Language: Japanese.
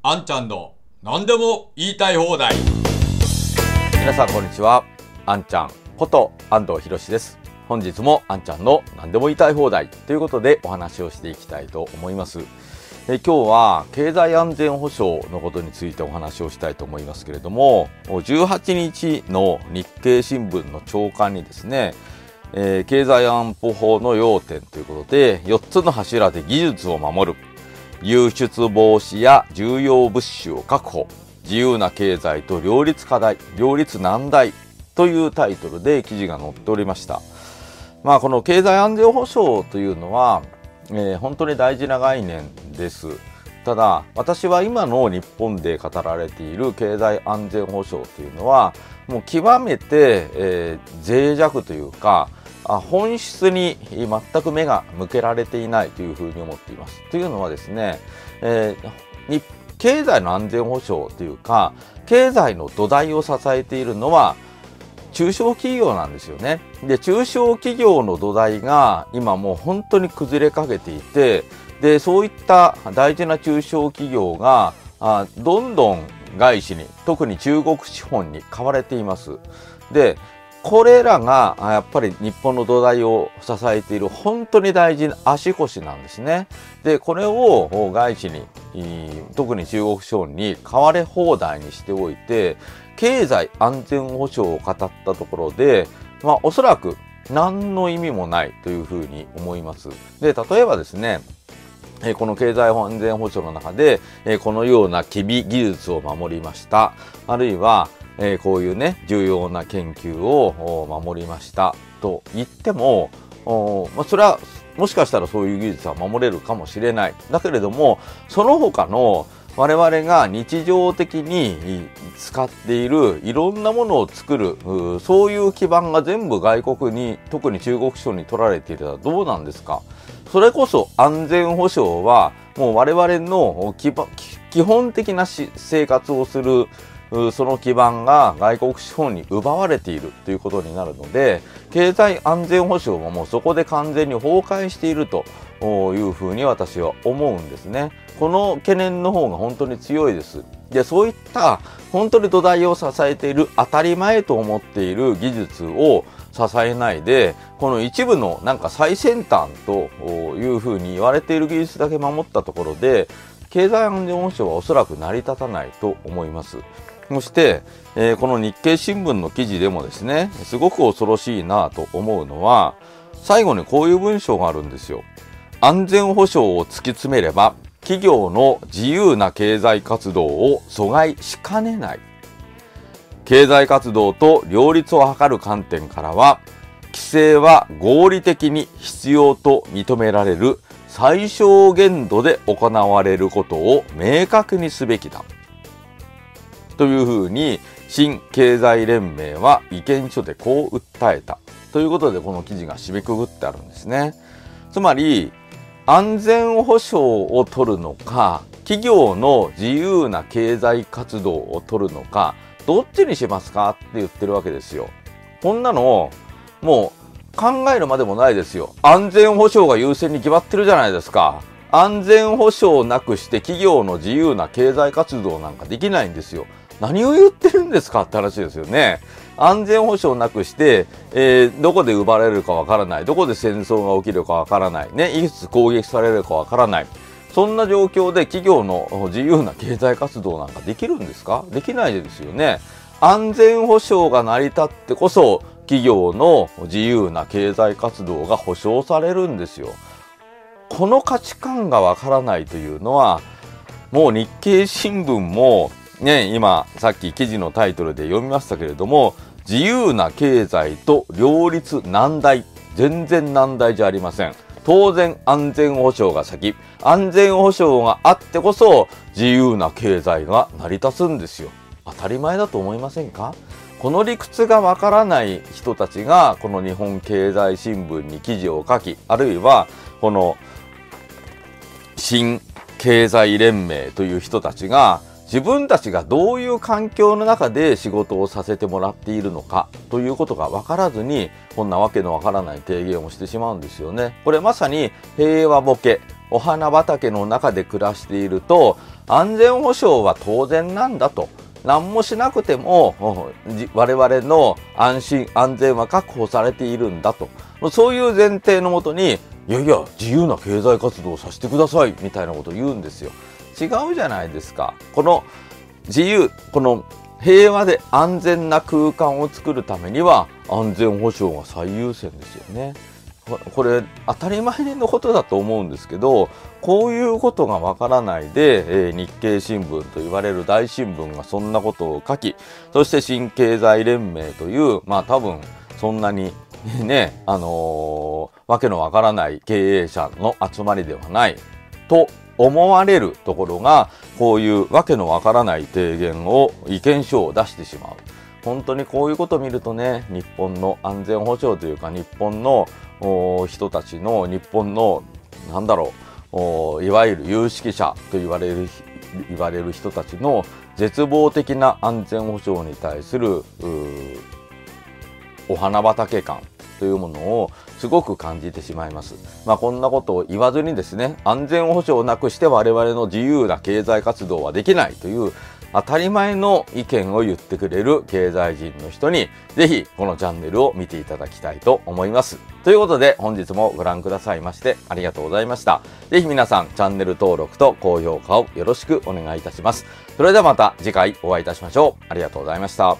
あんちゃんの何でも言いたい放題。皆さんこんにちは。あんちゃんこと安藤博史です。本日もあんちゃんの何でも言いたい放題ということでお話をしていきたいと思います。今日は経済安全保障のことについてお話をしたいと思いますけれども、18日の日経新聞の朝刊にですね、経済安保法の要点ということで4つの柱で技術を守る、流出防止や重要物資を確保、自由な経済と両立難題というタイトルで記事が載っておりました。この経済安全保障というのは、本当に大事な概念です。ただ私は今の日本で語られている経済安全保障というのはもう極めて、脆弱というか本質に全く目が向けられていないというふうに思っています。というのはですね、経済の安全保障というか経済の土台を支えているのは中小企業なんですよね。で、中小企業の土台が今もう本当に崩れかけていて、でそういった大事な中小企業がどんどん外資に、特に中国資本に買われています。でこれらがやっぱり日本の土台を支えている本当に大事な足腰なんですね。で、これを外資に、特に中国資本に買われ放題にしておいて、経済安全保障を語ったところで、おそらく何の意味もないというふうに思います。で、例えばですね、この経済安全保障の中で、このような機微技術を守りました。あるいは、こういうね重要な研究を守りましたと言っても、それはもしかしたらそういう技術は守れるかもしれない。だけれどもその他の我々が日常的に使っているいろんなものを作る、そういう基盤が全部外国に、特に中国資本に取られているのはどうなんですか。それこそ安全保障はもう我々の基本的な生活をするその基盤が外国資本に奪われているということになるので、経済安全保障ももうそこで完全に崩壊しているというふうに私は思うんですね。この懸念の方が本当に強いです。で、そういった本当に土台を支えている、当たり前と思っている技術を支えないで、この一部のなんか最先端というふうに言われている技術だけ守ったところで経済安全保障はおそらく成り立たないと思います。そして、この日経新聞の記事でもですね、すごく恐ろしいなと思うのは、最後にこういう文章があるんですよ。安全保障を突き詰めれば、企業の自由な経済活動を阻害しかねない。経済活動と両立を図る観点からは、規制は合理的に必要と認められる最小限度で行われることを明確にすべきだ。というふうに新経済連盟は意見書でこう訴えたということで、この記事が締めくぐってあるんですね。つまり安全保障を取るのか、企業の自由な経済活動を取るのか、どっちにしますかって言ってるわけですよ。こんなのもう考えるまでもないですよ。安全保障が優先に決まってるじゃないですか。安全保障なくして企業の自由な経済活動なんかできないんですよ。何を言ってるんですかって話ですよね。安全保障なくして、どこで奪われるかわからない。どこで戦争が起きるかわからない。ね、いつ攻撃されるかわからない。そんな状況で企業の自由な経済活動なんかできるんですか？できないですよね。安全保障が成り立ってこそ企業の自由な経済活動が保障されるんですよ。この価値観がわからないというのは、もう日経新聞もね、今さっき記事のタイトルで読みましたけれども、自由な経済と両立難題、全然難題じゃありません。当然安全保障が先、安全保障があってこそ自由な経済が成り立つんですよ。当たり前だと思いませんか？この理屈がわからない人たちがこの日本経済新聞に記事を書き、あるいはこの新経済連盟という人たちが自分たちがどういう環境の中で仕事をさせてもらっているのかということが分からずに、こんなわけのわからない提言をしてしまうんですよね。これまさに平和ボケ、お花畑の中で暮らしていると安全保障は当然なんだと、何もしなくても我々の安心安全は確保されているんだと、そういう前提のもとにいやいや自由な経済活動をさせてくださいみたいなことを言うんですよ。違うじゃないですか。この自由、この平和で安全な空間を作るためには安全保障が最優先ですよね。これ当たり前のことだと思うんですけど、こういうことがわからないで、日経新聞と言われる大新聞がそんなことを書き、そして新経済連盟という多分そんなにねわけのわからない経営者の集まりではないと思われるところがこういうわけのわからない提言を意見書を出してしまう。本当にこういうことを見るとね、日本の安全保障というか日本の人たちの日本のなんだろう、いわゆる有識者と言われる人たちの絶望的な安全保障に対するお花畑感というものをすごく感じてしまいます。こんなことを言わずにですね、安全保障なくして我々の自由な経済活動はできないという当たり前の意見を言ってくれる経済人の人にぜひこのチャンネルを見ていただきたいと思います。ということで本日もご覧くださいましてありがとうございました。ぜひ皆さんチャンネル登録と高評価をよろしくお願いいたします。それではまた次回お会いいたしましょう。ありがとうございました。